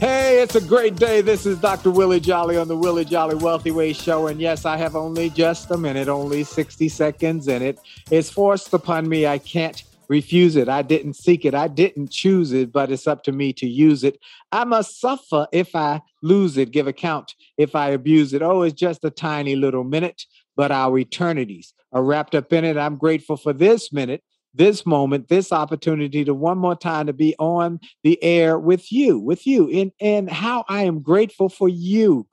Hey, it's a great day. This is Dr. Willie Jolly on the Willie Jolly Wealthy Way Show. And yes, I have only just a minute, only 60 seconds in it. It's forced upon me. I can't refuse it. I didn't seek it. I didn't choose it, but it's up to me to use it. I must suffer if I lose it, give account if I abuse it. Oh, it's just a tiny little minute, but our eternities are wrapped up in it. I'm grateful for this minute, this moment, this opportunity to one more time to be on the air with you, and how I am grateful for you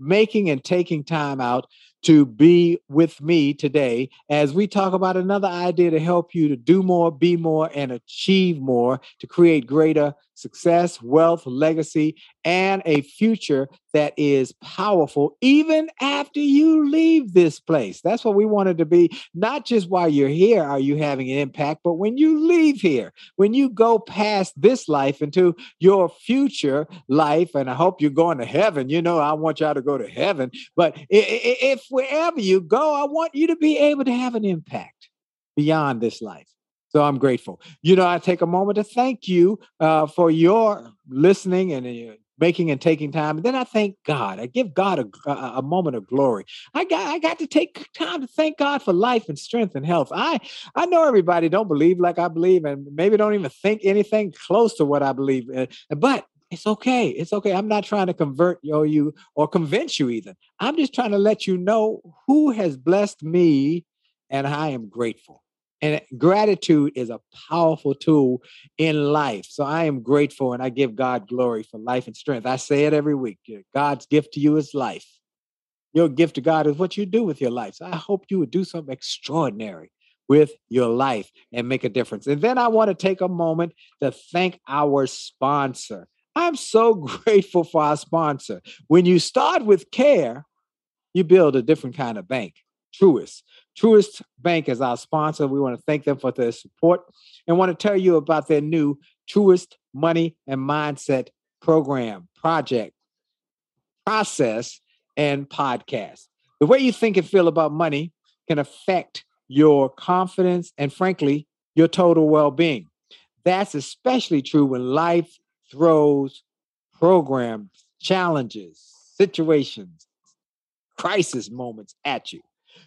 making and taking time out to be with me today as we talk about another idea to help you to do more, be more, and achieve more, to create greater success, wealth, legacy, and a future that is powerful even after you leave this place. That's what we wanted to be. Not just while you're here are you having an impact, but when you leave here, when you go past this life into your future life, and I hope you're going to heaven. You know, I want y'all to go to heaven. But if wherever you go, I want you to be able to have an impact beyond this life. So I'm grateful. You know, I take a moment to thank you for your listening and making and taking time. And then I thank God. I give God a moment of glory. I got to take time to thank God for life and strength and health. I know everybody don't believe like I believe, and maybe don't even think anything close to what I believe. But it's okay. It's okay. I'm not trying to convert you or convince you either. I'm just trying to let you know who has blessed me, and I am grateful. And gratitude is a powerful tool in life. So I am grateful and I give God glory for life and strength. I say it every week. God's gift to you is life. Your gift to God is what you do with your life. So I hope you would do something extraordinary with your life and make a difference. And then I want to take a moment to thank our sponsor. I'm so grateful for our sponsor. When you start with care, you build a different kind of bank. Truist. Truist Bank is our sponsor. We want to thank them for their support and want to tell you about their new Truist Money and Mindset program, project, process, and podcast. The way you think and feel about money can affect your confidence and, frankly, your total well-being. That's especially true when life throws programs, challenges, situations, crisis moments at you.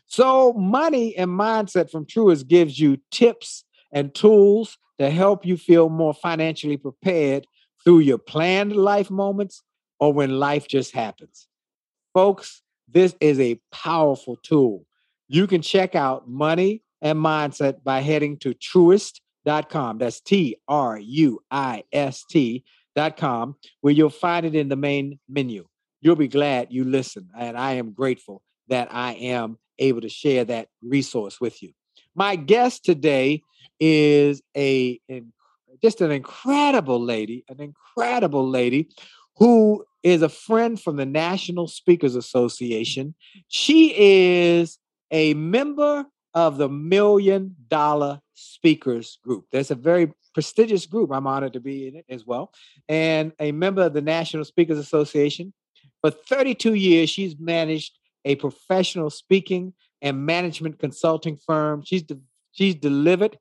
So Money and Mindset from Truist gives you tips and tools to help you feel more financially prepared through your planned life moments or when life just happens. Folks, this is a powerful tool. You can check out Money and Mindset by heading to Truist.com. That's Truist.com, where you'll find it in the main menu. You'll be glad you listened, and I am grateful that I am able to share that resource with you. My guest today is just an incredible lady who is a friend from the National Speakers Association. She is a member of the Million Dollar Speakers Group. That's a very prestigious group. I'm honored to be in it as well. And a member of the National Speakers Association. For 32 years, she's managed a professional speaking and management consulting firm. She's delivered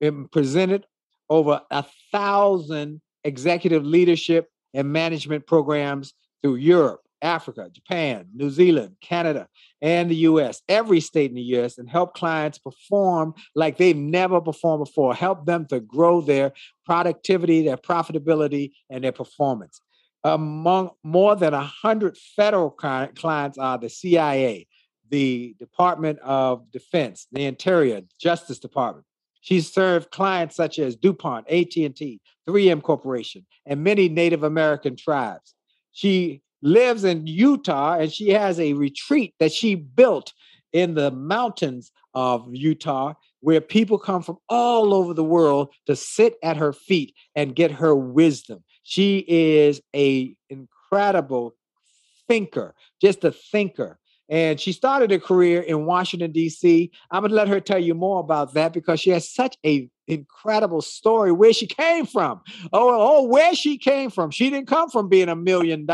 and presented over 1,000 executive leadership and management programs through Europe, Africa, Japan, New Zealand, Canada, and the U.S., every state in the U.S., and help clients perform like they've never performed before, help them to grow their productivity, their profitability, and their performance. Among more than 100 federal clients are the CIA, the Department of Defense, the Interior Justice Department. She's served clients such as DuPont, AT&T, 3M Corporation, and many Native American tribes. She lives in Utah, and she has a retreat that she built in the mountains of Utah, where people come from all over the world to sit at her feet and get her wisdom. She is an incredible thinker, just a thinker. And she started a career in Washington, D.C. I'm going to let her tell you more about that because she has such an incredible story where she came from. Where she came from. She didn't come from being $1 million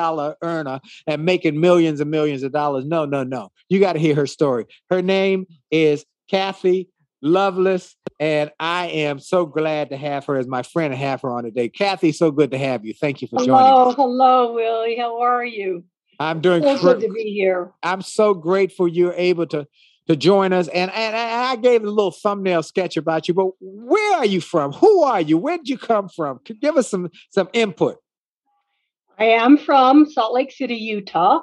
earner and making millions and millions of dollars. No. You got to hear her story. Her name is Kathy Loveless, and I am so glad to have her as my friend and have her on today. Kathy, so good to have you. Thank you for joining us. Hello, Willie. How are you? I'm doing great. Pleasure to be here. I'm so grateful you're able to join us. And I gave a little thumbnail sketch about you, but where are you from? Who are you? Where did you come from? Give us some input. I am from Salt Lake City, Utah,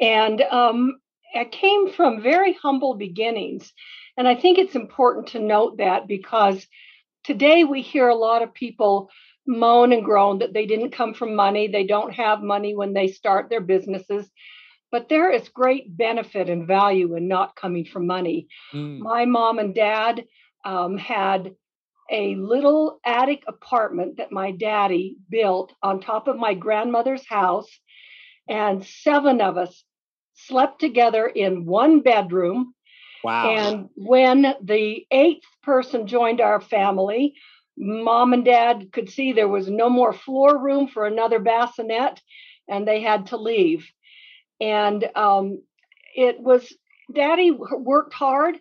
and I came from very humble beginnings. And I think it's important to note that because today we hear a lot of people moan and groan that they didn't come from money. They don't have money when they start their businesses. But there is great benefit and value in not coming from money. My mom and dad had a little attic apartment that my daddy built on top of my grandmother's house. And 7 of us slept together in one bedroom. Wow. And when the 8th person joined our family, Mom and Dad could see there was no more floor room for another bassinet, and they had to leave. And Daddy worked hard,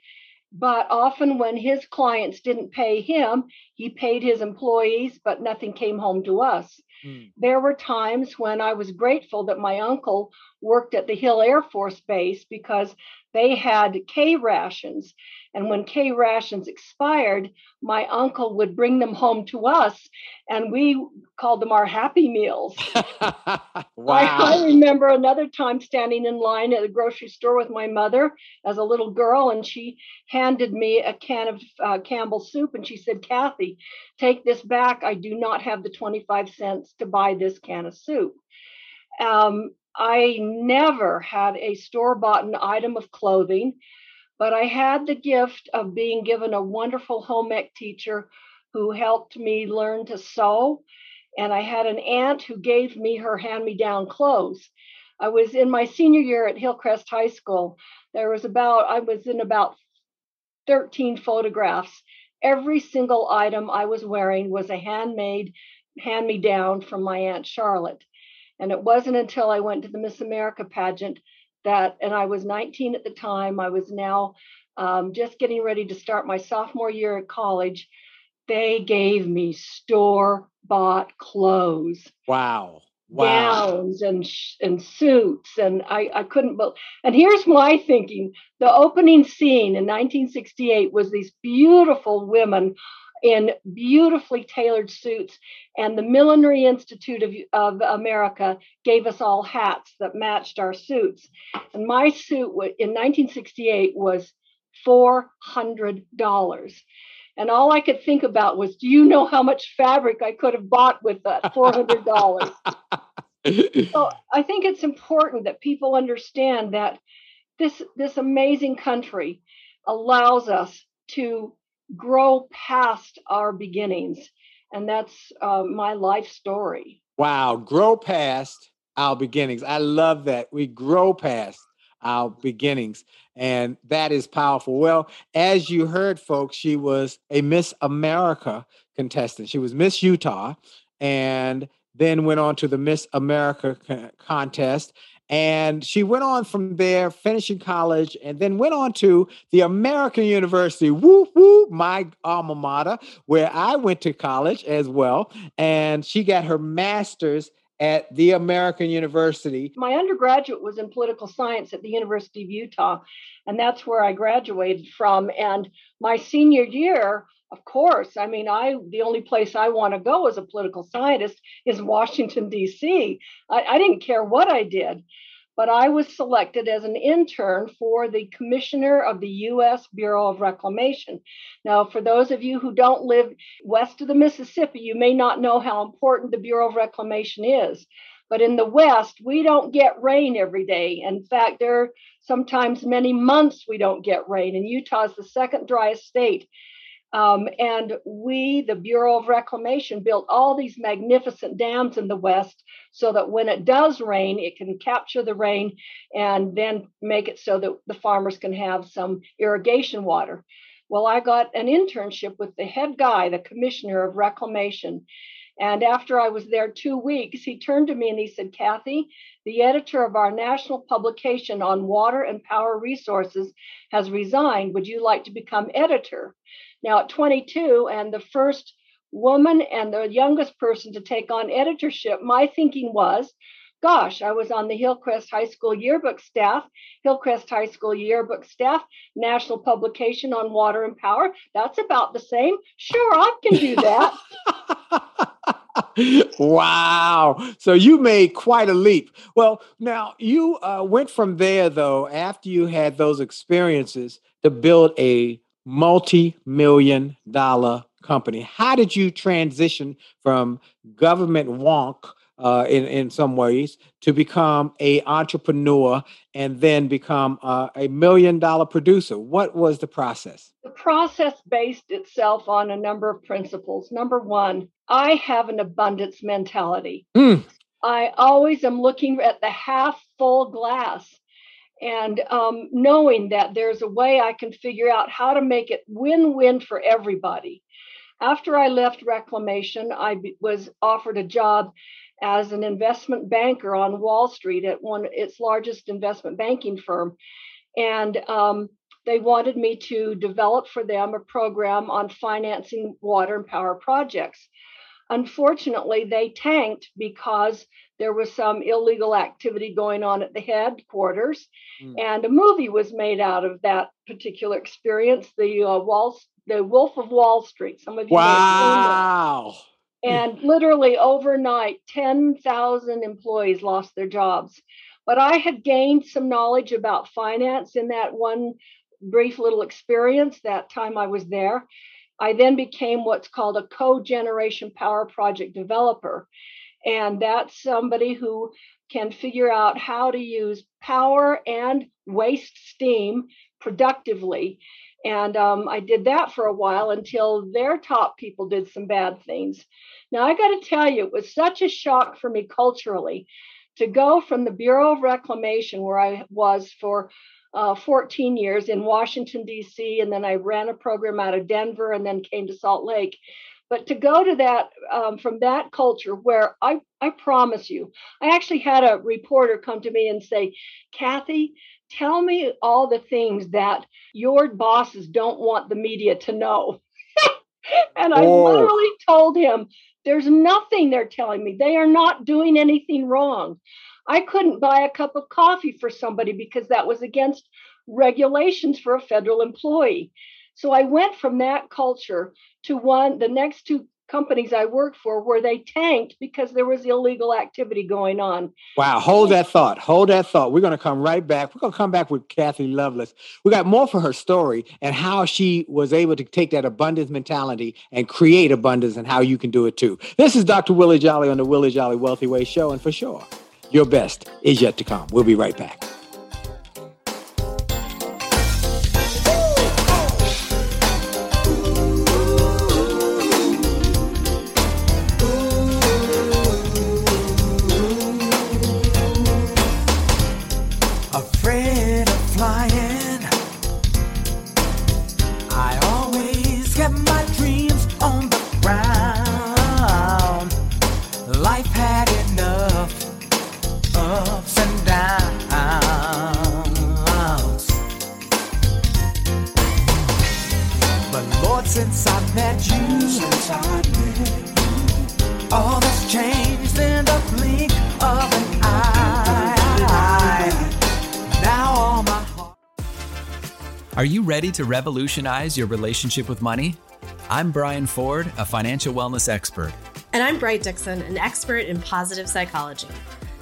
but often when his clients didn't pay him, he paid his employees, but nothing came home to us. There were times when I was grateful that my uncle worked at the Hill Air Force Base because they had K rations. And when K rations expired, my uncle would bring them home to us, and we called them our Happy Meals. Wow. I remember another time standing in line at the grocery store with my mother as a little girl, and she handed me a can of Campbell's soup, and she said, "Kathy, take this back. I do not have the 25 cents to buy this can of soup." I never had a store-bought item of clothing, but I had the gift of being given a wonderful home ec teacher who helped me learn to sew. And I had an aunt who gave me her hand-me-down clothes. I was in my senior year at Hillcrest High School. I was in about 13 photographs. Every single item I was wearing was a handmade, hand-me-down from my Aunt Charlotte. And it wasn't until I went to the Miss America pageant and I was 19 at the time, I was now just getting ready to start my sophomore year at college. They gave me store-bought clothes. Wow. Gowns and suits. And I couldn't believe. And here's my thinking. The opening scene in 1968 was these beautiful women in beautifully tailored suits. And the Millinery Institute of America gave us all hats that matched our suits. And my suit in 1968 was $400. And all I could think about was, do you know how much fabric I could have bought with that $400? So I think it's important that people understand that this amazing country allows us to grow past our beginnings. And that's my life story. Wow. Grow past our beginnings. I love that. We grow past our beginnings. And that is powerful. Well, as you heard, folks, she was a Miss America contestant. She was Miss Utah and then went on to the Miss America contest. And she went on from there, finishing college, and then went on to the American University, my alma mater, where I went to college as well. And she got her master's at the American University. My undergraduate was in political science at the University of Utah, and that's where I graduated from. And my senior year, of course, the only place I want to go as a political scientist is Washington, D.C. I didn't care what I did, but I was selected as an intern for the commissioner of the U.S. Bureau of Reclamation. Now, for those of you who don't live west of the Mississippi, you may not know how important the Bureau of Reclamation is. But in the West, we don't get rain every day. In fact, there are sometimes many months we don't get rain. And Utah is the second driest state. And we, the Bureau of Reclamation, built all these magnificent dams in the West so that when it does rain, it can capture the rain and then make it so that the farmers can have some irrigation water. Well, I got an internship with the head guy, the commissioner of Reclamation. And after I was there 2 weeks, he turned to me and he said, "Kathy, the editor of our national publication on water and power resources has resigned. Would you like to become editor?" Now at 22 and the first woman and the youngest person to take on editorship, my thinking was, gosh, I was on the Hillcrest High School yearbook staff, national publication on water and power. That's about the same. Sure, I can do that. Wow. So you made quite a leap. Well, now you went from there, though, after you had those experiences to build a multi-million dollar company. How did you transition from government wonk in some ways to become an entrepreneur and then become a $1 million producer? What was the process? The process based itself on a number of principles. Number one, I have an abundance mentality. I always am looking at the half full glass. And knowing that there's a way I can figure out how to make it win-win for everybody. After I left Reclamation, I was offered a job as an investment banker on Wall Street at its largest investment banking firm. And they wanted me to develop for them a program on financing water and power projects. Unfortunately, they tanked because there was some illegal activity going on at the headquarters, and a movie was made out of that particular experience, the Wolf of Wall Street. Some of you wow! Know. And literally overnight, 10,000 employees lost their jobs. But I had gained some knowledge about finance in that one brief little experience that time I was there. I then became what's called a cogeneration power project developer. And that's somebody who can figure out how to use power and waste steam productively. And I did that for a while until their top people did some bad things. Now, I got to tell you, it was such a shock for me culturally to go from the Bureau of Reclamation, where I was for 14 years in Washington, D.C., and then I ran a program out of Denver and then came to Salt Lake. But to go to that, from that culture where I promise you, I actually had a reporter come to me and say, Kathy, tell me all the things that your bosses don't want the media to know. And I literally told him, there's nothing they're telling me. They are not doing anything wrong. I couldn't buy a cup of coffee for somebody because that was against regulations for a federal employee. So I went from that culture to the next two companies I worked for where they tanked because there was illegal activity going on. Wow. Hold that thought. Hold that thought. We're going to come right back. We're going to come back with Kathy Loveless. We got more for her story and how she was able to take that abundance mentality and create abundance and how you can do it too. This is Dr. Willie Jolly on the Willie Jolly Wealthy Way Show. And for sure, your best is yet to come. We'll be right back. Are you ready to revolutionize your relationship with money? I'm Brian Ford, a financial wellness expert. And I'm Bright Dixon, an expert in positive psychology.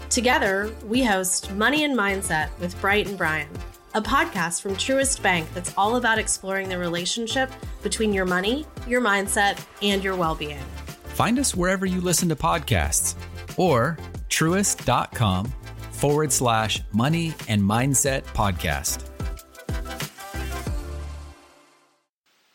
Together, we host Money and Mindset with Bright and Brian, a podcast from Truist Bank that's all about exploring the relationship between your money, your mindset, and your well-being. Find us wherever you listen to podcasts or truist.com/Money and Mindset Podcast.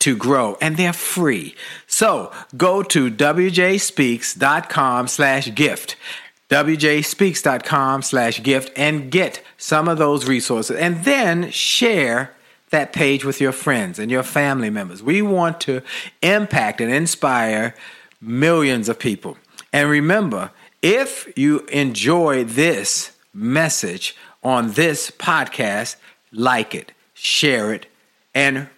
to grow, and they're free. So go to wjspeaks.com/gift, wjspeaks.com/gift, and get some of those resources, and then share that page with your friends and your family members. We want to impact and inspire millions of people. And remember, if you enjoy this message on this podcast, like it, share it, and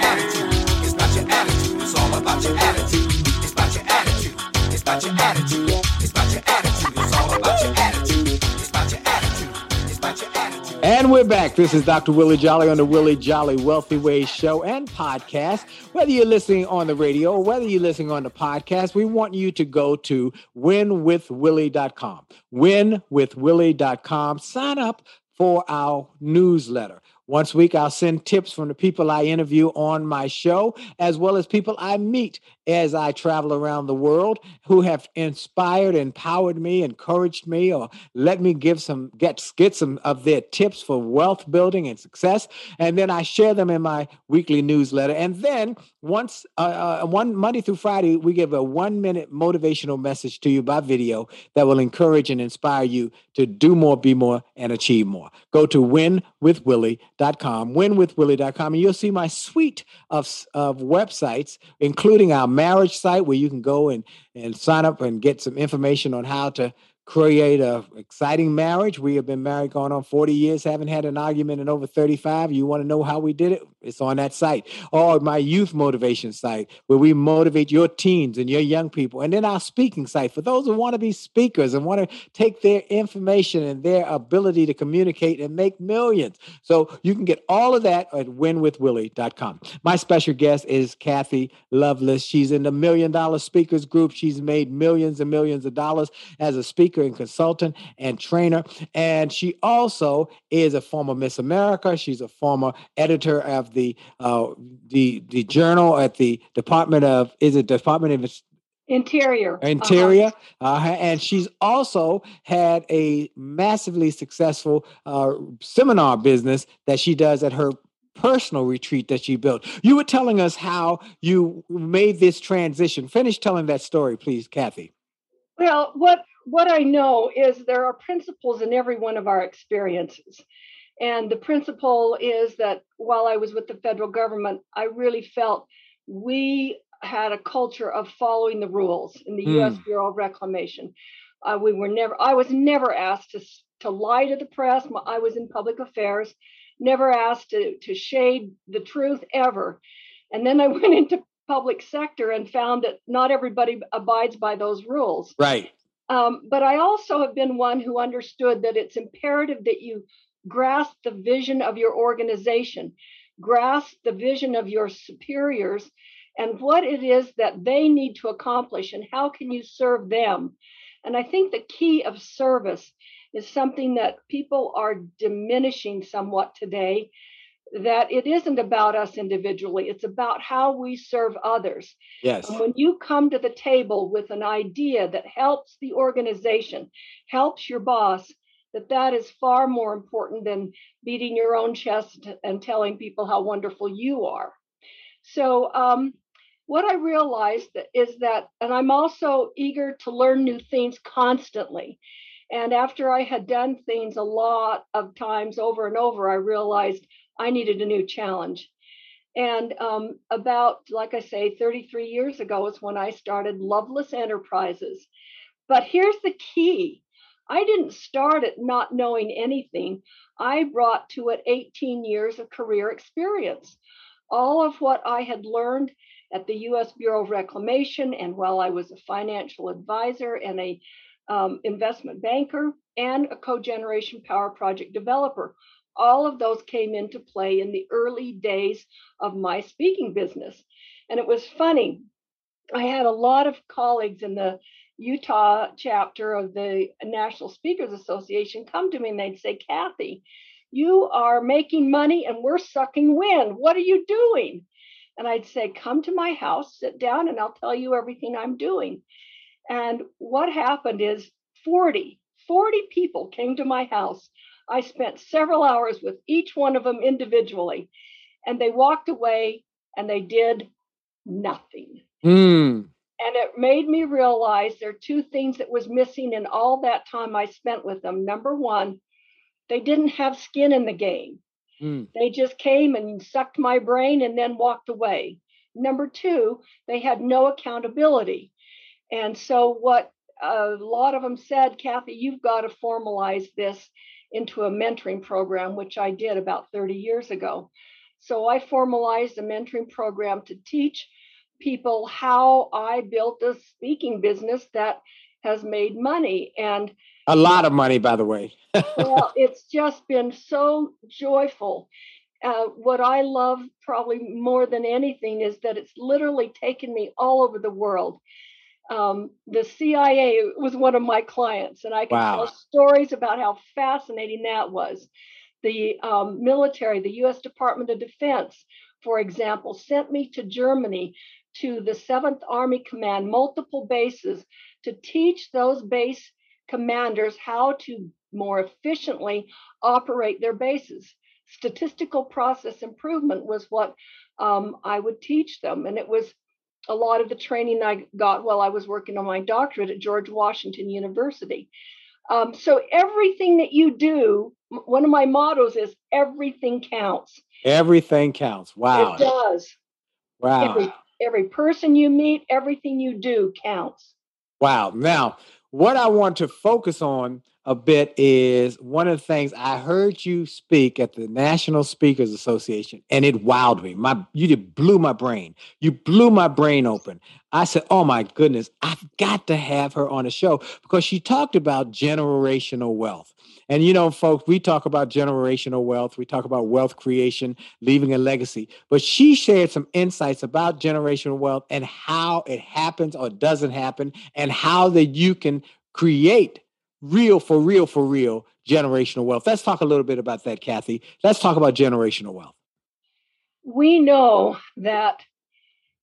attitude. It's about your attitude. It's all about your attitude. It's about your attitude. It's about your attitude. It's all about your attitude. It's about your attitude. It's about your attitude. And we're back. This is Dr. Willie Jolly on the Willie Jolly Wealthy Ways Show and podcast. Whether you're listening on the radio or whether you're listening on the podcast, we want you to go to winwithwillie.com. Winwithwillie.com. Sign up for our newsletter. Once a week, I'll send tips from the people I interview on my show, as well as people I meet as I travel around the world who have inspired, empowered me, encouraged me, or let me get some of their tips for wealth building and success. And then I share them in my weekly newsletter. And then once one Monday through Friday, we give a 1-minute motivational message to you by video that will encourage and inspire you to do more, be more, and achieve more. Go to winwithwilly.com, winwithwilly.com, and you'll see my suite of websites, including our marriage site where you can go and sign up and get some information on how to create an exciting marriage. We have been married going on 40 years, haven't had an argument in over 35. You want to know how we did it? It's on that site. Or my youth motivation site where we motivate your teens and your young people. And then our speaking site for those who want to be speakers and want to take their information and their ability to communicate and make millions. So you can get all of that at winwithwilly.com. My special guest is Kathy Loveless. She's in the Million Dollar Speakers Group. She's made millions and millions of dollars as a speaker and consultant and trainer. And she also is a former Miss America. She's a former editor of the journal at the Department of Interior. And she's also had a massively successful seminar business that she does at her personal retreat that she built. You were telling us how you made this transition. Finish telling that story, please, Kathy. Well, what I know is there are principles in every one of our experiences. And the principle is that while I was with the federal government, I really felt we had a culture of following the rules in the U.S. Bureau of Reclamation. I was never asked to lie to the press. I was in public affairs, never asked to shade the truth ever. And then I went into public sector and found that not everybody abides by those rules. Right. But I also have been one who understood that it's imperative that you grasp the vision of your organization, grasp the vision of your superiors, and what it is that they need to accomplish, and how can you serve them. And I think the key of service is something that people are diminishing somewhat today, that it isn't about us individually, it's about how we serve others. Yes. And when you come to the table with an idea that helps the organization, helps your boss, that is far more important than beating your own chest and telling people how wonderful you are. So what I realized is that, and I'm also eager to learn new things constantly. And after I had done things a lot of times over and over, I realized I needed a new challenge. And about, like I say, 33 years ago is when I started Loveless Enterprises. But here's the key. I didn't start it not knowing anything. I brought to it 18 years of career experience. All of what I had learned at the U.S. Bureau of Reclamation, and while I was a financial advisor and a investment banker and a cogeneration power project developer. All of those came into play in the early days of my speaking business. And it was funny. I had a lot of colleagues in the Utah chapter of the National Speakers Association come to me and they'd say, Kathy, you are making money and we're sucking wind. What are you doing? And I'd say, come to my house, sit down, and I'll tell you everything I'm doing. And what happened is 40 people came to my house. I spent several hours with each one of them individually, and they walked away and they did nothing. And it made me realize there are two things that was missing in all that time I spent with them. Number one, they didn't have skin in the game. They just came and sucked my brain and then walked away. Number two, they had no accountability. And so what a lot of them said, Kathy, you've got to formalize this into a mentoring program, which I did about 30 years ago. So I formalized a mentoring program to teach people how I built a speaking business that has made money. And a lot of money, by the way. Well, it's just been so joyful. What I love probably more than anything is that it's literally taken me all over the world. The CIA was one of my clients, and I can tell stories about how fascinating that was. The military, the U.S. Department of Defense, for example, sent me to Germany to the 7th Army Command, multiple bases, to teach those base commanders how to more efficiently operate their bases. Statistical process improvement was what I would teach them. And it was a lot of the training I got while I was working on my doctorate at George Washington University. So everything that you do, one of my mottos is everything counts. Everything counts. Wow. It does. Wow. Every person you meet, everything you do counts. Wow. Now, what I want to focus on a bit is one of the things I heard you speak at the National Speakers Association, and it wowed me. You just blew my brain. You blew my brain open. I said, oh my goodness, I've got to have her on the show, because she talked about generational wealth. And you know, folks, we talk about generational wealth. We talk about wealth creation, leaving a legacy. But she shared some insights about generational wealth and how it happens or doesn't happen, and how that you can create real generational wealth. Let's talk a little bit about that, Kathy. Let's talk about generational wealth. We know that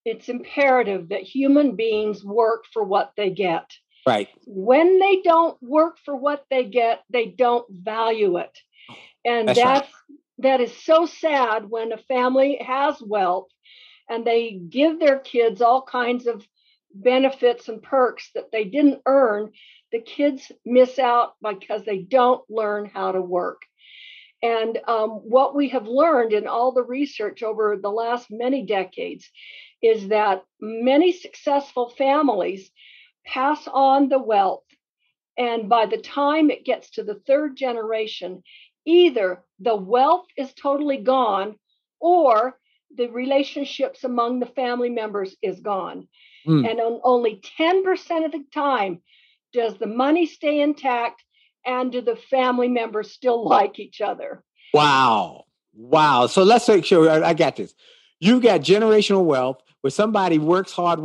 it's imperative that human beings work for what they get. Right. When they don't work for what they get, they don't value it. And that is so sad when a family has wealth and they give their kids all kinds of benefits and perks that they didn't earn. The kids miss out because they don't learn how to work. And what we have learned in all the research over the last many decades is that many successful families pass on the wealth, and by the time it gets to the third generation, either the wealth is totally gone or the relationships among the family members is gone. And only 10% of the time does the money stay intact, and do the family members still like each other. Wow. So let's make sure I got this. You've got generational wealth where somebody works hard.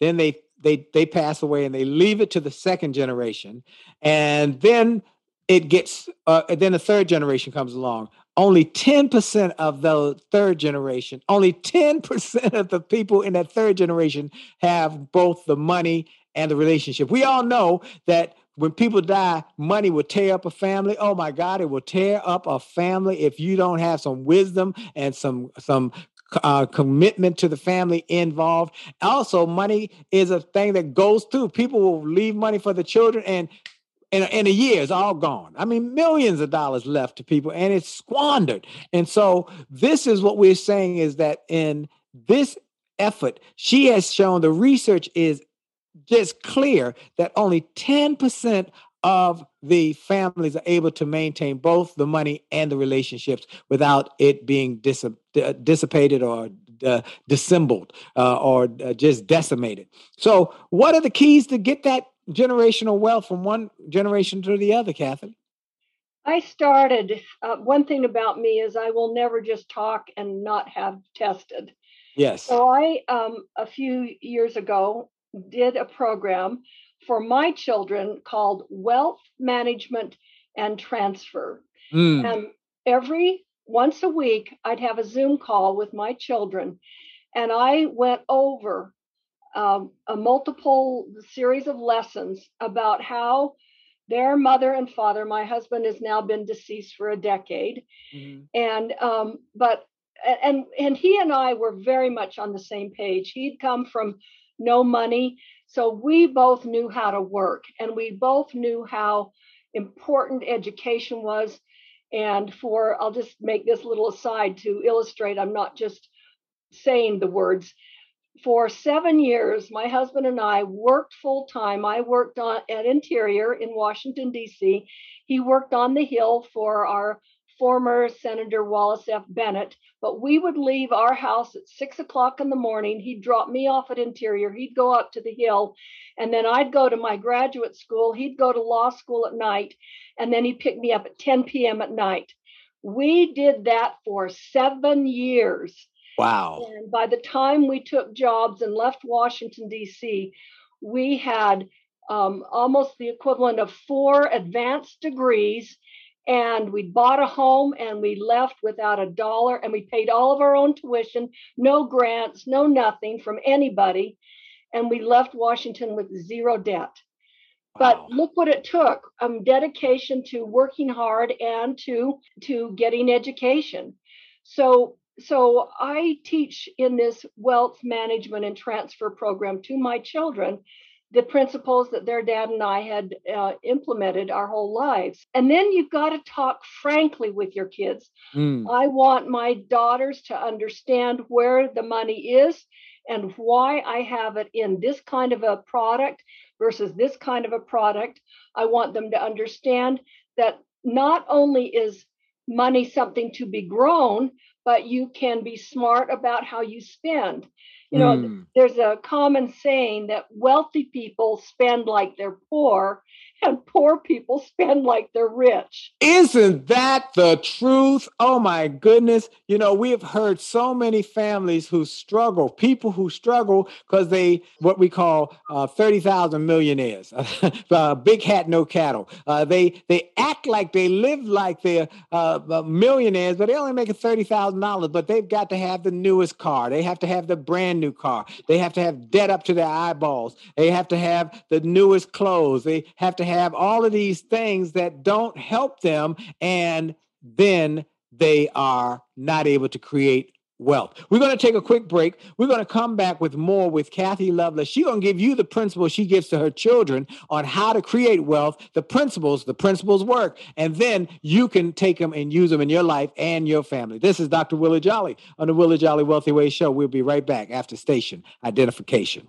Then they pass away and they leave it to the second generation. And then it gets, then the third generation comes along. Only 10% of the third generation, only 10% of the people in that third generation have both the money and the relationship. We all know that when people die, money will tear up a family. Oh my God, it will tear up a family if you don't have some wisdom and some commitment to the family involved. Also, money is a thing that goes through. People will leave money for the children, and in a year, it's all gone. I mean, millions of dollars left to people, and it's squandered. And so this is what we're saying, is that in this effort, she has shown, the research is just clear, that only 10% of the families are able to maintain both the money and the relationships without it being dissipated or dissembled or just decimated. So what are the keys to get that generational wealth from one generation to the other, Kathy? I started, one thing about me is I will never just talk and not have tested. Yes. So I, a few years ago, did a program for my children called Wealth Management and Transfer. And once a week, I'd have a Zoom call with my children, and I went over a multiple series of lessons about how their mother and father, my husband has now been deceased for a decade, and he and I were very much on the same page. He'd come from no money. So we both knew how to work, and we both knew how important education was. And I'll just make this little aside to illustrate, I'm not just saying the words. For 7 years, my husband and I worked full time. I worked at Interior in Washington, D.C. He worked on the Hill for our former Senator Wallace F. Bennett, but we would leave our house at 6:00 in the morning. He'd drop me off at Interior. He'd go up to the Hill, and then I'd go to my graduate school. He'd go to law school at night, and then he'd pick me up at 10 p.m. at night. We did that for 7 years. Wow. And by the time we took jobs and left Washington, D.C., we had almost the equivalent of 4 advanced degrees and we bought a home and we left without a dollar, and we paid all of our own tuition, no grants, no nothing from anybody. And we left Washington with zero debt. But look what it took, dedication to working hard and to getting education. So I teach in this wealth management and transfer program to my children the principles that their dad and I had implemented our whole lives. And then you've got to talk frankly with your kids. I want my daughters to understand where the money is and why I have it in this kind of a product versus this kind of a product. I want them to understand that not only is money something to be grown, but you can be smart about how you spend. You know, there's a common saying that wealthy people spend like they're poor and poor people spend like they're rich. Isn't that the truth? Oh, my goodness. You know, we have heard so many families who struggle, people who struggle because they what we call 30,000 millionaires, big hat, no cattle. They act like they live like they're millionaires, but they're only making $30,000, but they've got to have the newest car. They have to have the brand new car. They have to have debt up to their eyeballs. They have to have the newest clothes. They have to have all of these things that don't help them, and then they are not able to create wealth. We're going to take a quick break. We're going to come back with more with Kathy Loveless. She's going to give you the principles she gives to her children on how to create wealth, the principles work, and then you can take them and use them in your life and your family. This is Dr. Willie Jolly on the Willie Jolly Wealthy Way Show. We'll be right back after station identification.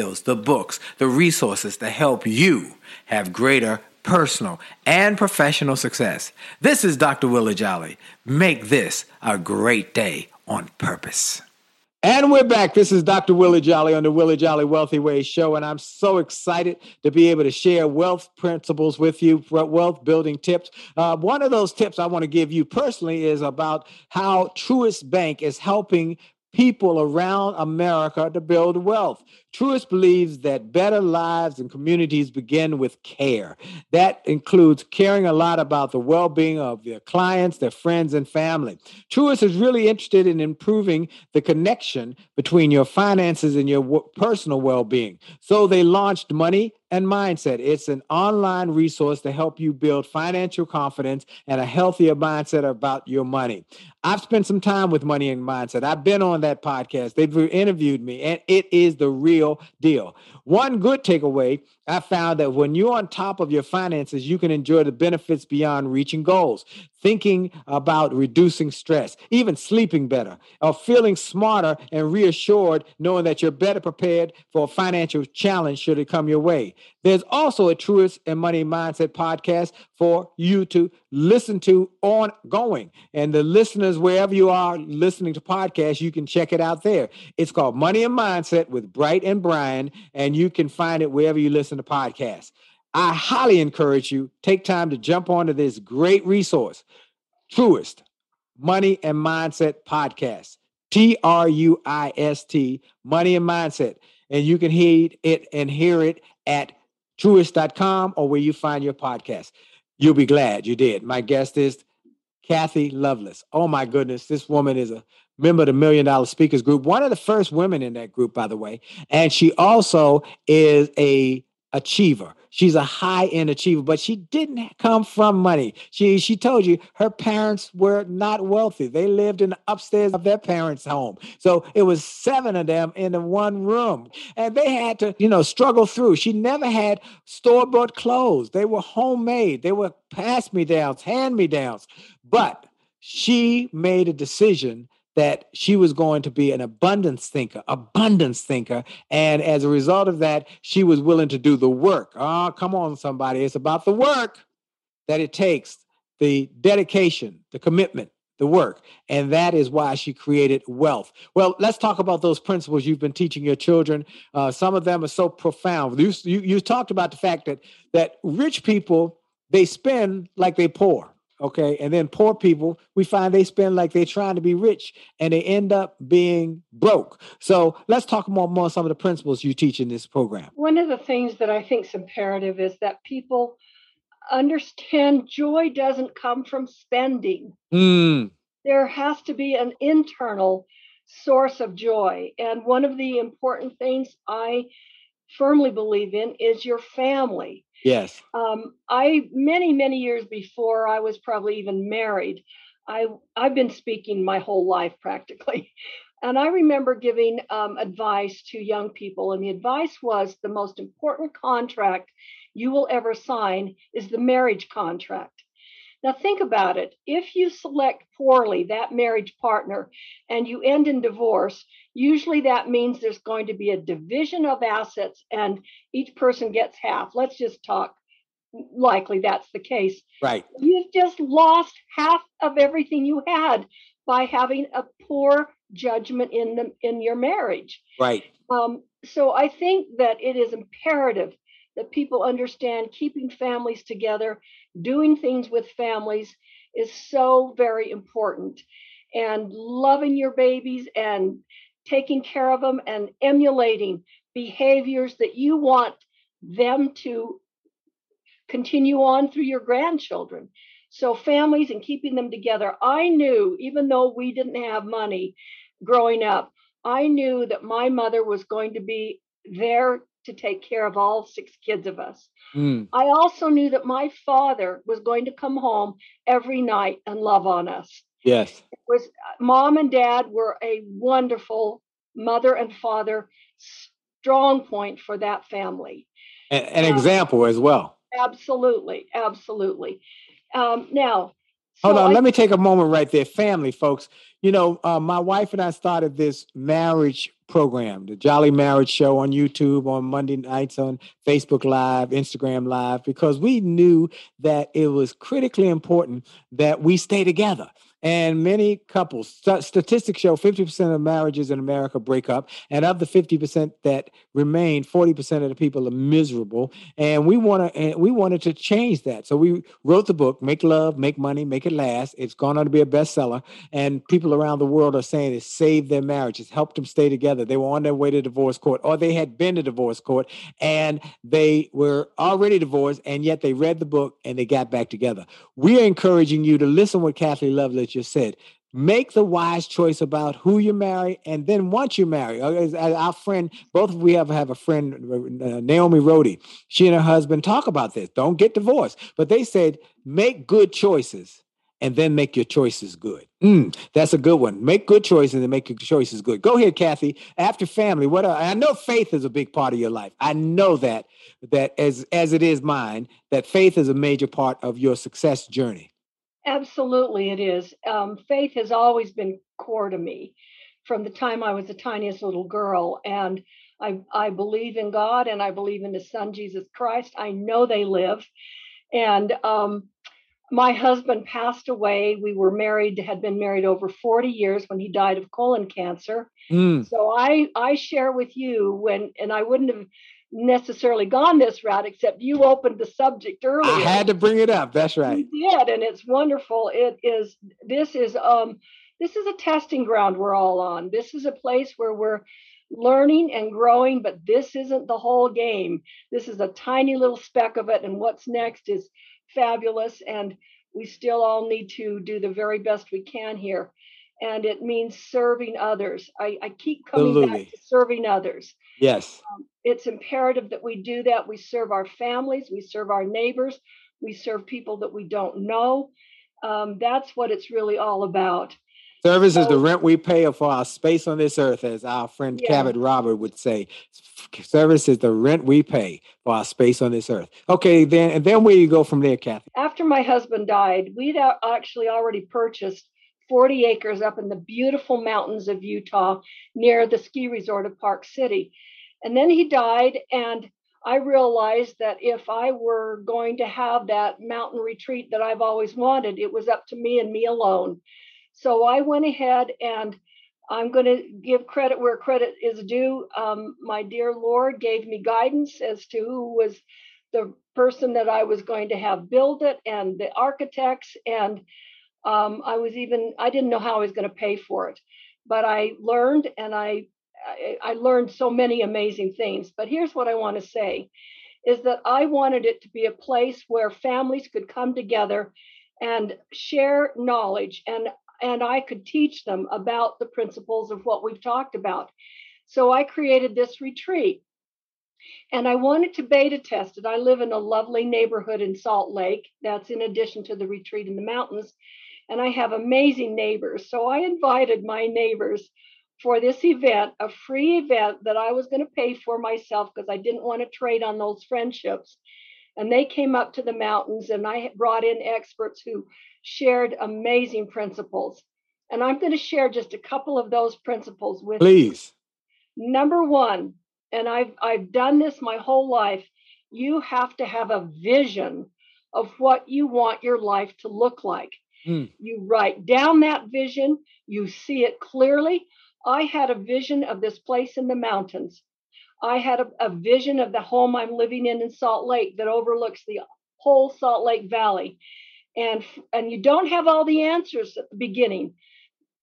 the books, the resources to help you have greater personal and professional success. This is Dr. Willie Jolly. Make this a great day on purpose. And we're back. This is Dr. Willie Jolly on the Willie Jolly Wealthy Way Show, and I'm so excited to be able to share wealth principles with you, wealth building tips. One of those tips I want to give you personally is about how Truist Bank is helping people around America to build wealth. Truist believes that better lives and communities begin with care. That includes caring a lot about the well-being of their clients, their friends, and family. Truist is really interested in improving the connection between your finances and your personal well-being. So they launched Money and Mindset. It's an online resource to help you build financial confidence and a healthier mindset about your money. I've spent some time with Money and Mindset. I've been on that podcast. They've interviewed me, and it is the real deal. One good takeaway I found that when you're on top of your finances, you can enjoy the benefits beyond reaching goals, thinking about reducing stress, even sleeping better, or feeling smarter and reassured knowing that you're better prepared for a financial challenge should it come your way. There's also a Truist and Money Mindset podcast for you to listen to ongoing. And the listeners, wherever you are listening to podcasts, you can check it out there. It's called Money and Mindset with Bright and Brian, and you can find it wherever you listen to podcasts. I highly encourage you, take time to jump onto this great resource, Truist Money and Mindset Podcast, Truist, Money and Mindset. And you can hear it at Truist.com or where you find your podcast. You'll be glad you did. My guest is Kathy Loveless. Oh, my goodness. This woman is a member of the Million Dollar Speakers Group, one of the first women in that group, by the way. And she also is a achiever. She's a high-end achiever, but she didn't come from money. She told you her parents were not wealthy. They lived in the upstairs of their parents' home. So it was 7 of them in the one room. And they had to, struggle through. She never had store-bought clothes. They were homemade. They were pass-me-downs, hand-me-downs. But she made a decision that she was going to be an abundance thinker. And as a result of that, she was willing to do the work. Oh, come on, somebody. It's about the work that it takes, the dedication, the commitment, the work. And that is why she created wealth. Well, let's talk about those principles you've been teaching your children. Some of them are so profound. You talked about the fact that rich people, they spend like they're poor. Okay. And then poor people, we find they spend like they're trying to be rich and they end up being broke. So let's talk more some of the principles you teach in this program. One of the things that I think is imperative is that people understand joy doesn't come from spending. There has to be an internal source of joy. And one of the important things I firmly believe in is your family. Yes. I many years before I was probably even married, I've been speaking my whole life practically. And I remember giving advice to young people. And the advice was the most important contract you will ever sign is the marriage contract. Now think about it. If you select poorly that marriage partner and you end in divorce, usually that means there's going to be a division of assets and each person gets half. Let's just talk. Likely that's the case. Right. You've just lost half of everything you had by having a poor judgment in your marriage. Right. So I think that it is imperative that people understand keeping families together, doing things with families is so very important. And loving your babies and taking care of them and emulating behaviors that you want them to continue on through your grandchildren. So families and keeping them together. I knew, even though we didn't have money growing up, I knew that my mother was going to be there to take care of all 6 kids of us. I also knew that my father was going to come home every night and love on us. Yes. It was Mom and Dad were a wonderful mother and father strong point for that family. An example as well. Absolutely. Absolutely. Now, hold on. Let me take a moment right there. Family, folks. My wife and I started this marriage program, the Jolly Marriage Show on YouTube, on Monday nights, on Facebook Live, Instagram Live, because we knew that it was critically important that we stay together. And many couples, statistics show 50% of marriages in America break up. And of the 50% that remain, 40% of the people are miserable. And we wanted to change that. So we wrote the book, Make Love, Make Money, Make It Last. It's gone on to be a bestseller. And people around the world are saying it saved their marriages, helped them stay together. They were on their way to divorce court, or they had been to divorce court and they were already divorced. And yet they read the book and they got back together. We are encouraging you to listen what Kathy Loveless just said. Make the wise choice about who you marry, and then once you marry, our friend, both of we have a friend, Naomi Rohde. She and her husband talk about this. Don't get divorced, but they said make good choices, and then make your choices good. That's a good one. Make good choices and make your choices good. Go ahead, Kathy. After family, I know faith is a big part of your life. I know that as it is mine, that faith is a major part of your success journey. Absolutely, it is. Faith has always been core to me from the time I was the tiniest little girl. And I believe in God and I believe in His Son, Jesus Christ. I know they live. And my husband passed away. We were married, had been married over 40 years when he died of colon cancer. So I share with you and I wouldn't have necessarily gone this route, except you opened the subject earlier. I had to bring it up. That's right. You did, and it's wonderful. This is a testing ground we're all on. This is a place where we're learning and growing, but this isn't the whole game. This is a tiny little speck of it, and what's next is fabulous, and we still all need to do the very best we can here. And it means serving others. I keep coming back to serving others. Yes. It's imperative that we do that. We serve our families. We serve our neighbors. We serve people that we don't know. That's what it's really all about. Service is the rent we pay for our space on this earth, as our friend Cabot Robert would say. Service is the rent we pay for our space on this earth. Okay, then where you go from there, Kathy? After my husband died, we'd actually already purchased 40 acres up in the beautiful mountains of Utah near the ski resort of Park City. And then he died, and I realized that if I were going to have that mountain retreat that I've always wanted, it was up to me and me alone. So I went ahead, and I'm going to give credit where credit is due. My dear Lord gave me guidance as to who was the person that I was going to have build it, and the architects. And I didn't know how I was going to pay for it, but I learned, and I learned so many amazing things. But here's what I want to say is that I wanted it to be a place where families could come together and share knowledge, and I could teach them about the principles of what we've talked about. So I created this retreat, and I wanted to beta test it. I live in a lovely neighborhood in Salt Lake. That's in addition to the retreat in the mountains. And I have amazing neighbors. So I invited my neighbors for this event, a free event that I was going to pay for myself because I didn't want to trade on those friendships. And they came up to the mountains, and I brought in experts who shared amazing principles. And I'm going to share just a couple of those principles with you. Please. Number one, and I've done this my whole life, you have to have a vision of what you want your life to look like. You write down that vision, you see it clearly. I had a vision of this place in the mountains. I had a vision of the home I'm living in Salt Lake that overlooks the whole Salt Lake Valley. And you don't have all the answers at the beginning.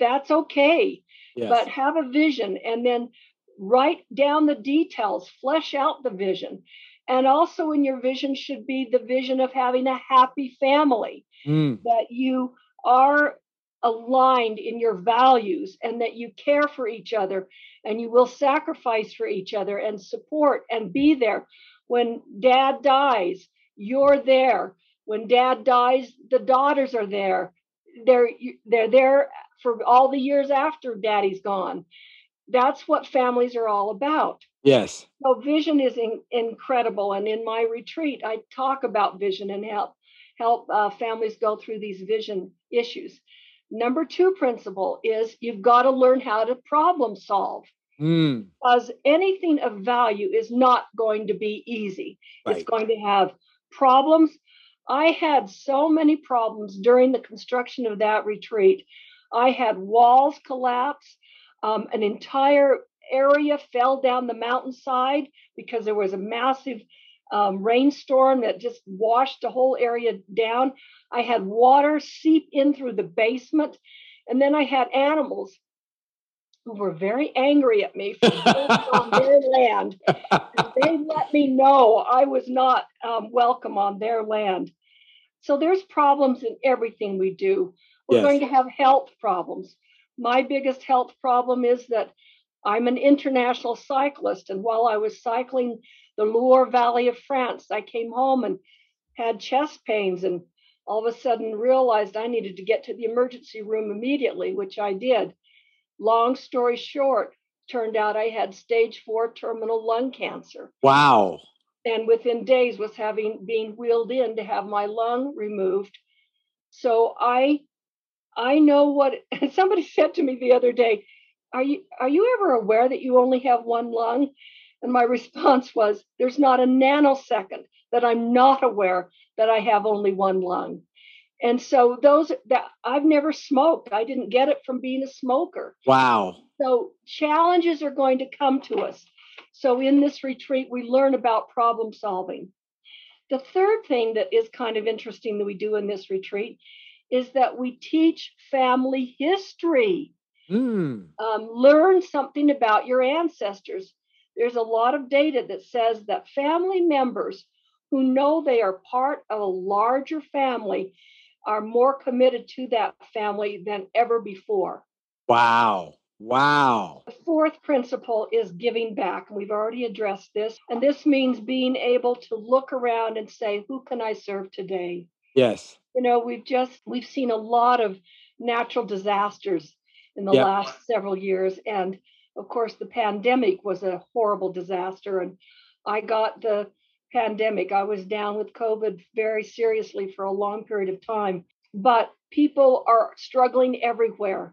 That's okay. Yes. But have a vision, and then write down the details, flesh out the vision. And also in your vision should be the vision of having a happy family, that you are aligned in your values, and that you care for each other, and you will sacrifice for each other and support and be there. When dad dies, you're there. When dad dies, the daughters are there. They're there for all the years after daddy's gone. That's what families are all about. Yes. So vision is incredible. And in my retreat, I talk about vision and help families go through these vision issues. Number two principle is you've got to learn how to problem solve, because anything of value is not going to be easy. Right. It's going to have problems. I had so many problems during the construction of that retreat. I had walls collapse. An entire area fell down the mountainside because there was a massive rainstorm that just washed the whole area down. I had water seep in through the basement. And then I had animals who were very angry at me for being on their land. And they let me know I was not welcome on their land. So there's problems in everything we do. We're going to have health problems. My biggest health problem is that I'm an international cyclist. And while I was cycling the Loire Valley of France, I came home and had chest pains, and all of a sudden realized I needed to get to the emergency room immediately, which I did. Long story short, turned out I had stage 4 terminal lung cancer. Wow. And within days was being wheeled in to have my lung removed. So I know what somebody said to me the other day, are you ever aware that you only have one lung? And my response was, there's not a nanosecond that I'm not aware that I have only one lung. And so those that I've never smoked, I didn't get it from being a smoker. Wow. So challenges are going to come to us. So in this retreat, we learn about problem solving. The third thing that is kind of interesting that we do in this retreat is that we teach family history. Learn something about your ancestors. There's a lot of data that says that family members who know they are part of a larger family are more committed to that family than ever before. Wow. The fourth principle is giving back. We've already addressed this. And this means being able to look around and say, who can I serve today? Yes. You know, we've seen a lot of natural disasters in the last several years. And of course, the pandemic was a horrible disaster. And I got the pandemic. I was down with COVID very seriously for a long period of time. But people are struggling everywhere.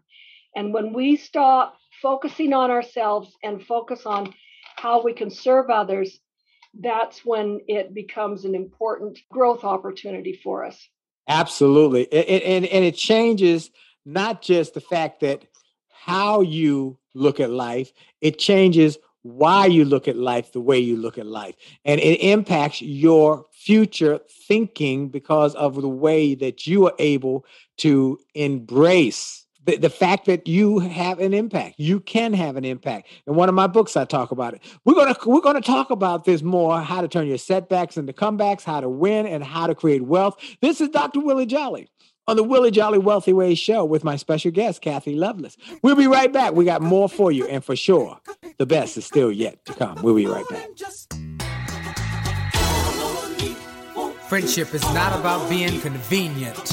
And when we stop focusing on ourselves and focus on how we can serve others, that's when it becomes an important growth opportunity for us. Absolutely. And it changes not just the fact that how you look at life, it changes why you look at life the way you look at life. And it impacts your future thinking because of the way that you are able to embrace the fact that you have an impact. You can have an impact. In one of my books, I talk about it. We're going to talk about this more, how to turn your setbacks into comebacks, how to win, and how to create wealth. This is Dr. Willie Jolly on the Willie Jolly Wealthy Ways Show with my special guest, Kathy Loveless. We'll be right back. We got more for you, and for sure, the best is still yet to come. We'll be right back. Friendship is not about being convenient.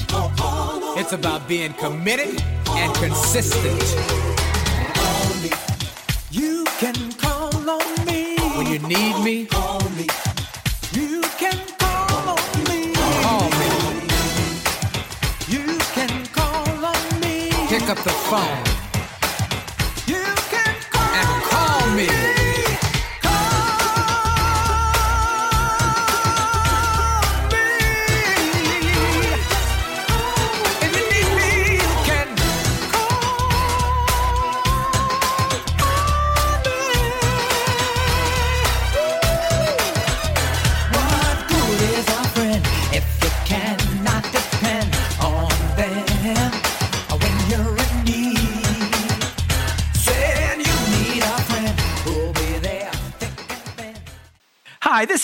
It's about being committed and consistent. You can call on me. When you need me, call me. You can call on me. Call me. You can call on me. Pick up the phone. You can call and call me. Hi, this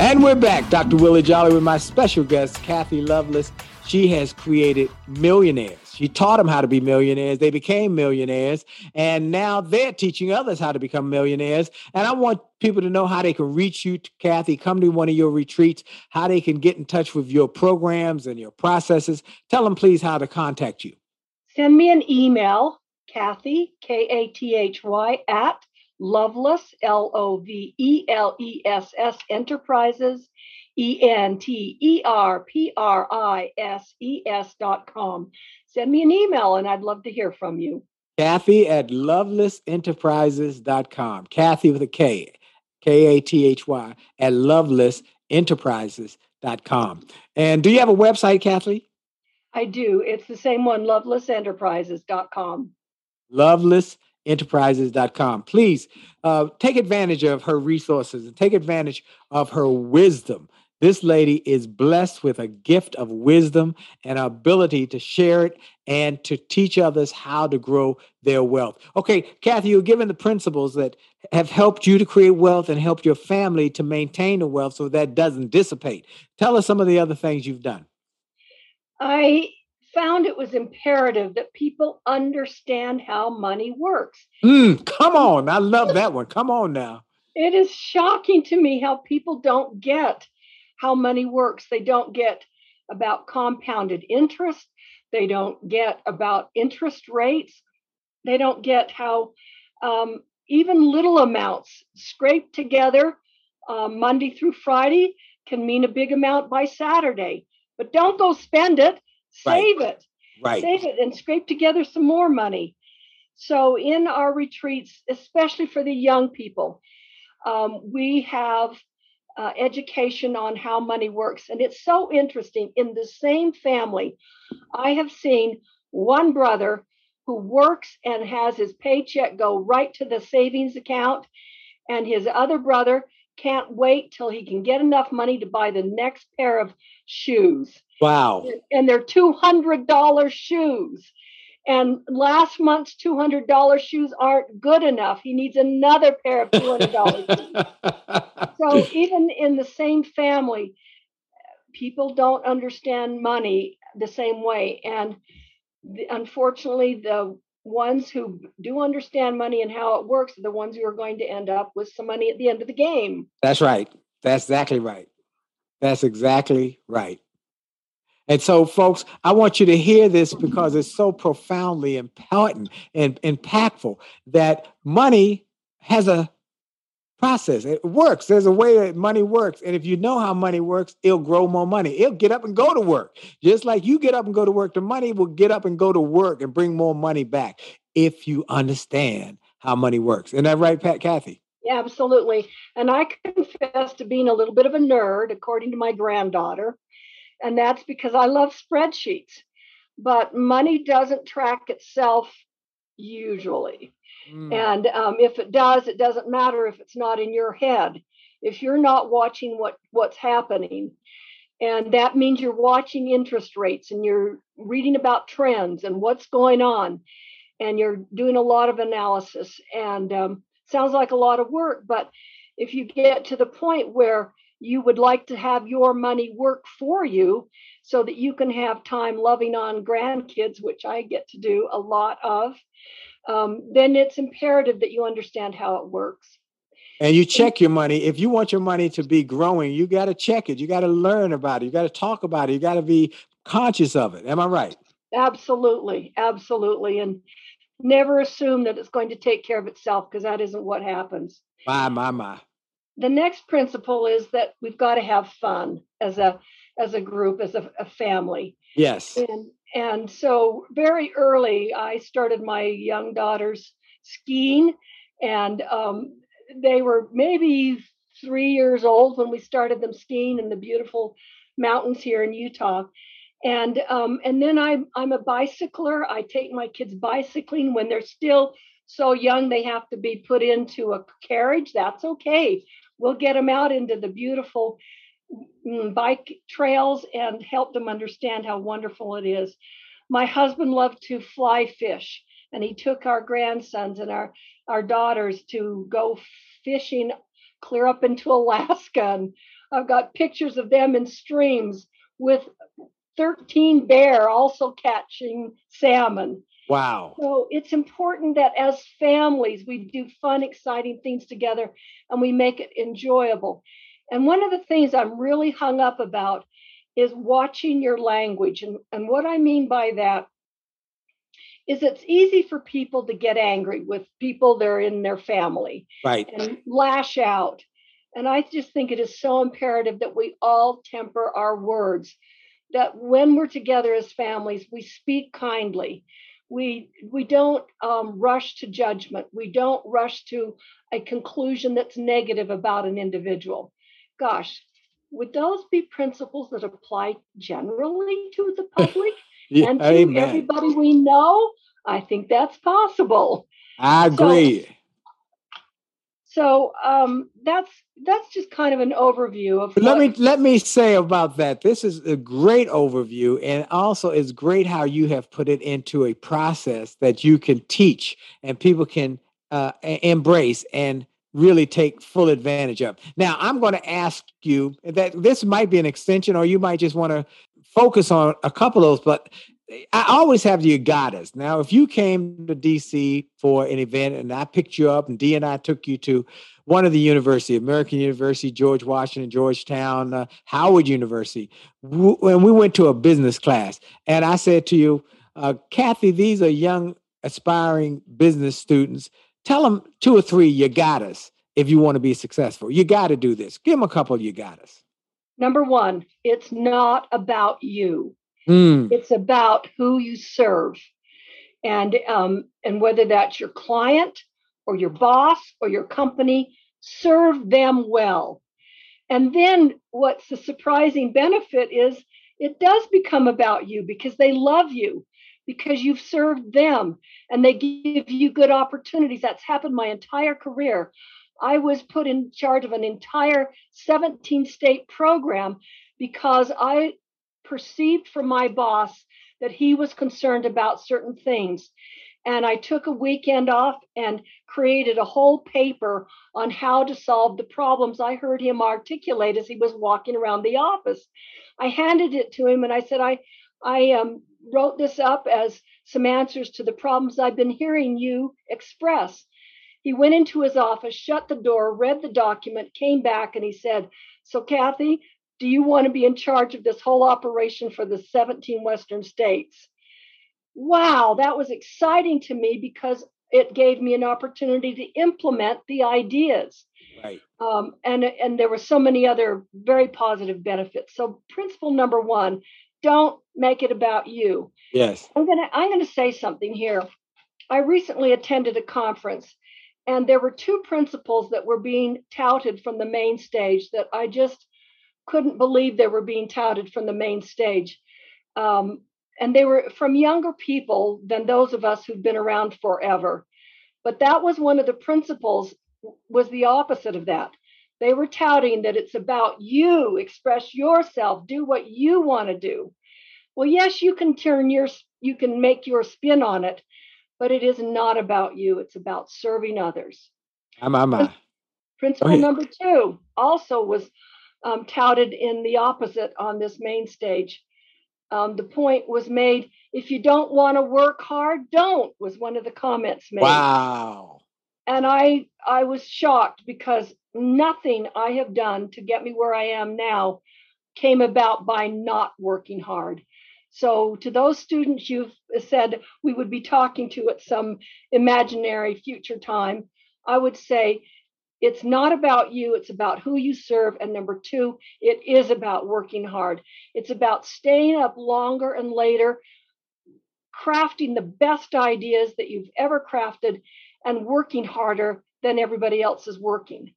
And we're back, Dr. Willie Jolly, with my special guest, Kathy Loveless. She has created millionaires. She taught them how to be millionaires. They became millionaires. And now they're teaching others how to become millionaires. And I want people to know how they can reach you, Kathy, come to one of your retreats, how they can get in touch with your programs and your processes. Tell them, please, how to contact you. Send me an email, Kathy, K-A-T-H-Y, at Loveless, L-O-V-E-L-E-S-S, Enterprises, ENTERPRISES.com. Send me an email and I'd love to hear from you. Kathy at LovelessEnterprises.com. Kathy with a K, K-A-T-H-Y, at LovelessEnterprises.com. And do you have a website, Kathy? I do. It's the same one, LovelessEnterprises.com. LovelessEnterprises.com. Please take advantage of her resources and take advantage of her wisdom. This lady is blessed with a gift of wisdom and ability to share it and to teach others how to grow their wealth. Okay, Kathy, you're given the principles that have helped you to create wealth and helped your family to maintain the wealth so that doesn't dissipate. Tell us some of the other things you've done. I found it was imperative that people understand how money works. Come on. I love that one. Come on now. It is shocking to me how people don't get how money works. They don't get about compounded interest. They don't get about interest rates. They don't get how even little amounts scraped together Monday through Friday can mean a big amount by Saturday. But don't go spend it. Save it, right. Save it and scrape together some more money. So in our retreats, especially for the young people, we have education on how money works. And it's so interesting. In the same family, I have seen one brother who works and has his paycheck go right to the savings account. And his other brother can't wait till he can get enough money to buy the next pair of shoes. Wow. And they're $200 shoes. And last month's $200 shoes aren't good enough. He needs another pair of $200 shoes. So even in the same family, people don't understand money the same way. And unfortunately, the ones who do understand money and how it works are the ones who are going to end up with some money at the end of the game. That's right. That's exactly right. That's exactly right. And so, folks, I want you to hear this because it's so profoundly important and impactful that money has a process. It works. There's a way that money works. And if you know how money works, it'll grow more money. It'll get up and go to work. Just like you get up and go to work, the money will get up and go to work and bring more money back if you understand how money works. Isn't that right, Pat, Kathy? Yeah, absolutely. And I confess to being a little bit of a nerd, according to my granddaughter. And that's because I love spreadsheets, but money doesn't track itself usually. And if it does, it doesn't matter if it's not in your head, if you're not watching what's happening. And that means you're watching interest rates and you're reading about trends and what's going on. And you're doing a lot of analysis and sounds like a lot of work. But if you get to the point where you would like to have your money work for you so that you can have time loving on grandkids, which I get to do a lot of, then it's imperative that you understand how it works. And you check your money. If you want your money to be growing, you got to check it. You got to learn about it. You got to talk about it. You got to be conscious of it. Am I right? Absolutely. Absolutely. And never assume that it's going to take care of itself, because that isn't what happens. My. The next principle is that we've got to have fun as a group, as a family. Yes. And so very early, I started my young daughters skiing, and they were maybe 3 years old when we started them skiing in the beautiful mountains here in Utah. And then I'm a bicycler. I take my kids bicycling when they're still so young they have to be put into a carriage, that's okay. We'll get them out into the beautiful bike trails and help them understand how wonderful it is. My husband loved to fly fish, and he took our grandsons and our daughters to go fishing clear up into Alaska. And I've got pictures of them in streams with 13 bear also catching salmon. Wow. So it's important that as families, we do fun, exciting things together and we make it enjoyable. And one of the things I'm really hung up about is watching your language. And what I mean by that is it's easy for people to get angry with people they're in their family, right, and lash out. And I just think it is so imperative that we all temper our words, that when we're together as families, we speak kindly. We don't rush to judgment. We don't rush to a conclusion that's negative about an individual. Gosh, would those be principles that apply generally to the public and to everybody we know? I think that's possible. I agree. So that's just kind of an overview of. Let me say about that. This is a great overview, and also it's great how you have put it into a process that you can teach and people can embrace and really take full advantage of. Now, I'm going to ask you that this might be an extension, or you might just want to focus on a couple of those, but I always have you got us. Now, if you came to DC for an event and I picked you up and D and I took you to one of the universities, American University, George Washington, Georgetown, Howard University, when we went to a business class and I said to you, Kathy, these are young, aspiring business students. Tell them 2 or 3 you got us if you want to be successful. You got to do this. Give them a couple of you got us. Number one, it's not about you. It's about who you serve, and whether that's your client or your boss or your company, serve them well. And then what's the surprising benefit is it does become about you because they love you, because you've served them and they give you good opportunities. That's happened my entire career. I was put in charge of an entire 17-state program because I perceived from my boss that he was concerned about certain things. And I took a weekend off and created a whole paper on how to solve the problems I heard him articulate as he was walking around the office. I handed it to him and I said, I wrote this up as some answers to the problems I've been hearing you express. He went into his office, shut the door, read the document, came back, and he said, "So Kathy, do you want to be in charge of this whole operation for the 17 Western states?" Wow, that was exciting to me because it gave me an opportunity to implement the ideas. Right. And there were so many other very positive benefits. So principle number one, don't make it about you. Yes. I'm going to say something here. I recently attended a conference and there were 2 principles that were being touted from the main stage that I just couldn't believe they were being touted from the main stage. And they were from younger people than those of us who've been around forever. But that was one of the principles, was the opposite of that. They were touting that it's about you, express yourself, do what you want to do. Well, yes, you can make your spin on it, but it is not about you. It's about serving others. Principle number 2 also was touted in the opposite on this main stage. The point was made, if you don't want to work hard, don't, was one of the comments made. Wow. And I was shocked because nothing I have done to get me where I am now came about by not working hard. So to those students you've said we would be talking to at some imaginary future time, I would say, it's not about you. It's about who you serve. And number 2, it is about working hard. It's about staying up longer and later, crafting the best ideas that you've ever crafted and working harder than everybody else is working.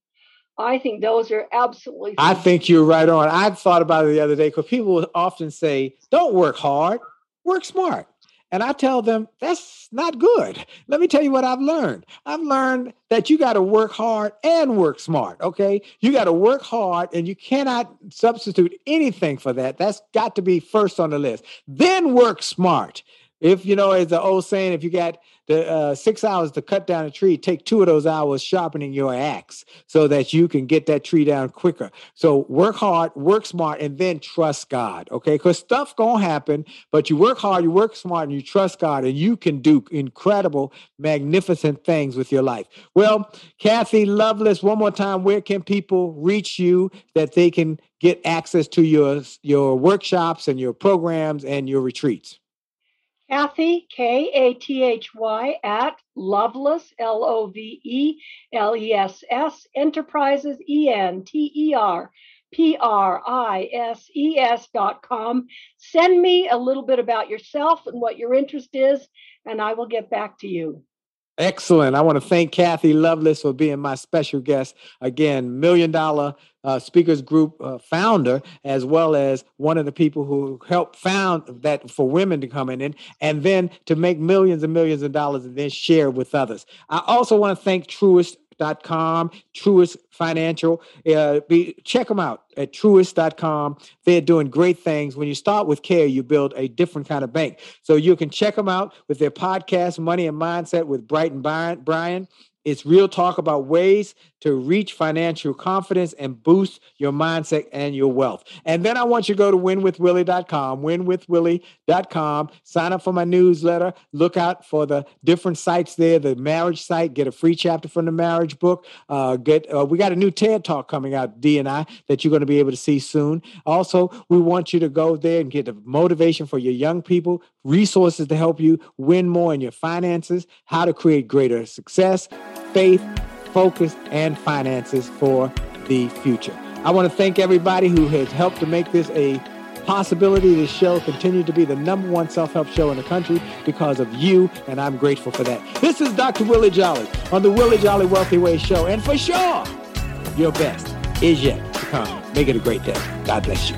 I think those are absolutely. I think you're right on. I thought about it the other day because people often say, don't work hard, work smart. And I tell them, that's not good. Let me tell you what I've learned. I've learned that you got to work hard and work smart, okay? You got to work hard, and you cannot substitute anything for that. That's got to be first on the list. Then work smart. If, you know, as the old saying, if you got the 6 hours to cut down a tree, take 2 of those hours sharpening your axe so that you can get that tree down quicker. So work hard, work smart, and then trust God, okay? Because stuff gonna happen, but you work hard, you work smart, and you trust God, and you can do incredible, magnificent things with your life. Well, Kathy Loveless, one more time, where can people reach you that they can get access to your workshops and your programs and your retreats? Kathy, K-A-T-H-Y, at Loveless, L-O-V-E-L-E-S-S, Enterprises, ENTERPRISES.com. Send me a little bit about yourself and what your interest is, and I will get back to you. Excellent. I want to thank Kathy Loveless for being my special guest. Again, $1 Million Speakers Group founder, as well as one of the people who helped found that for women to come in and then to make millions and millions of dollars and then share with others. I also want to thank Truist.com, Truist Financial. Check them out at Truist.com. They're doing great things. When you start with care, you build a different kind of bank. So you can check them out with their podcast, Money and Mindset with Bright and Brian. It's real talk about ways to reach financial confidence and boost your mindset and your wealth. And then I want you to go to winwithwilly.com, winwithwilly.com, sign up for my newsletter, look out for the different sites there, the marriage site, get a free chapter from the marriage book. We got a new TED Talk coming out, D and I, that you're going to be able to see soon. Also, we want you to go there and get the motivation for your young people, resources to help you win more in your finances, how to create greater success, faith, focus, and finances for the future. I want to thank everybody who has helped to make this a possibility. This show continues to be the #1 self-help show in the country because of you, and I'm grateful for that. This is Dr. Willie Jolly on the Willie Jolly Wealthy Way Show, and for sure, your best is yet to come. Make it a great day. God bless you.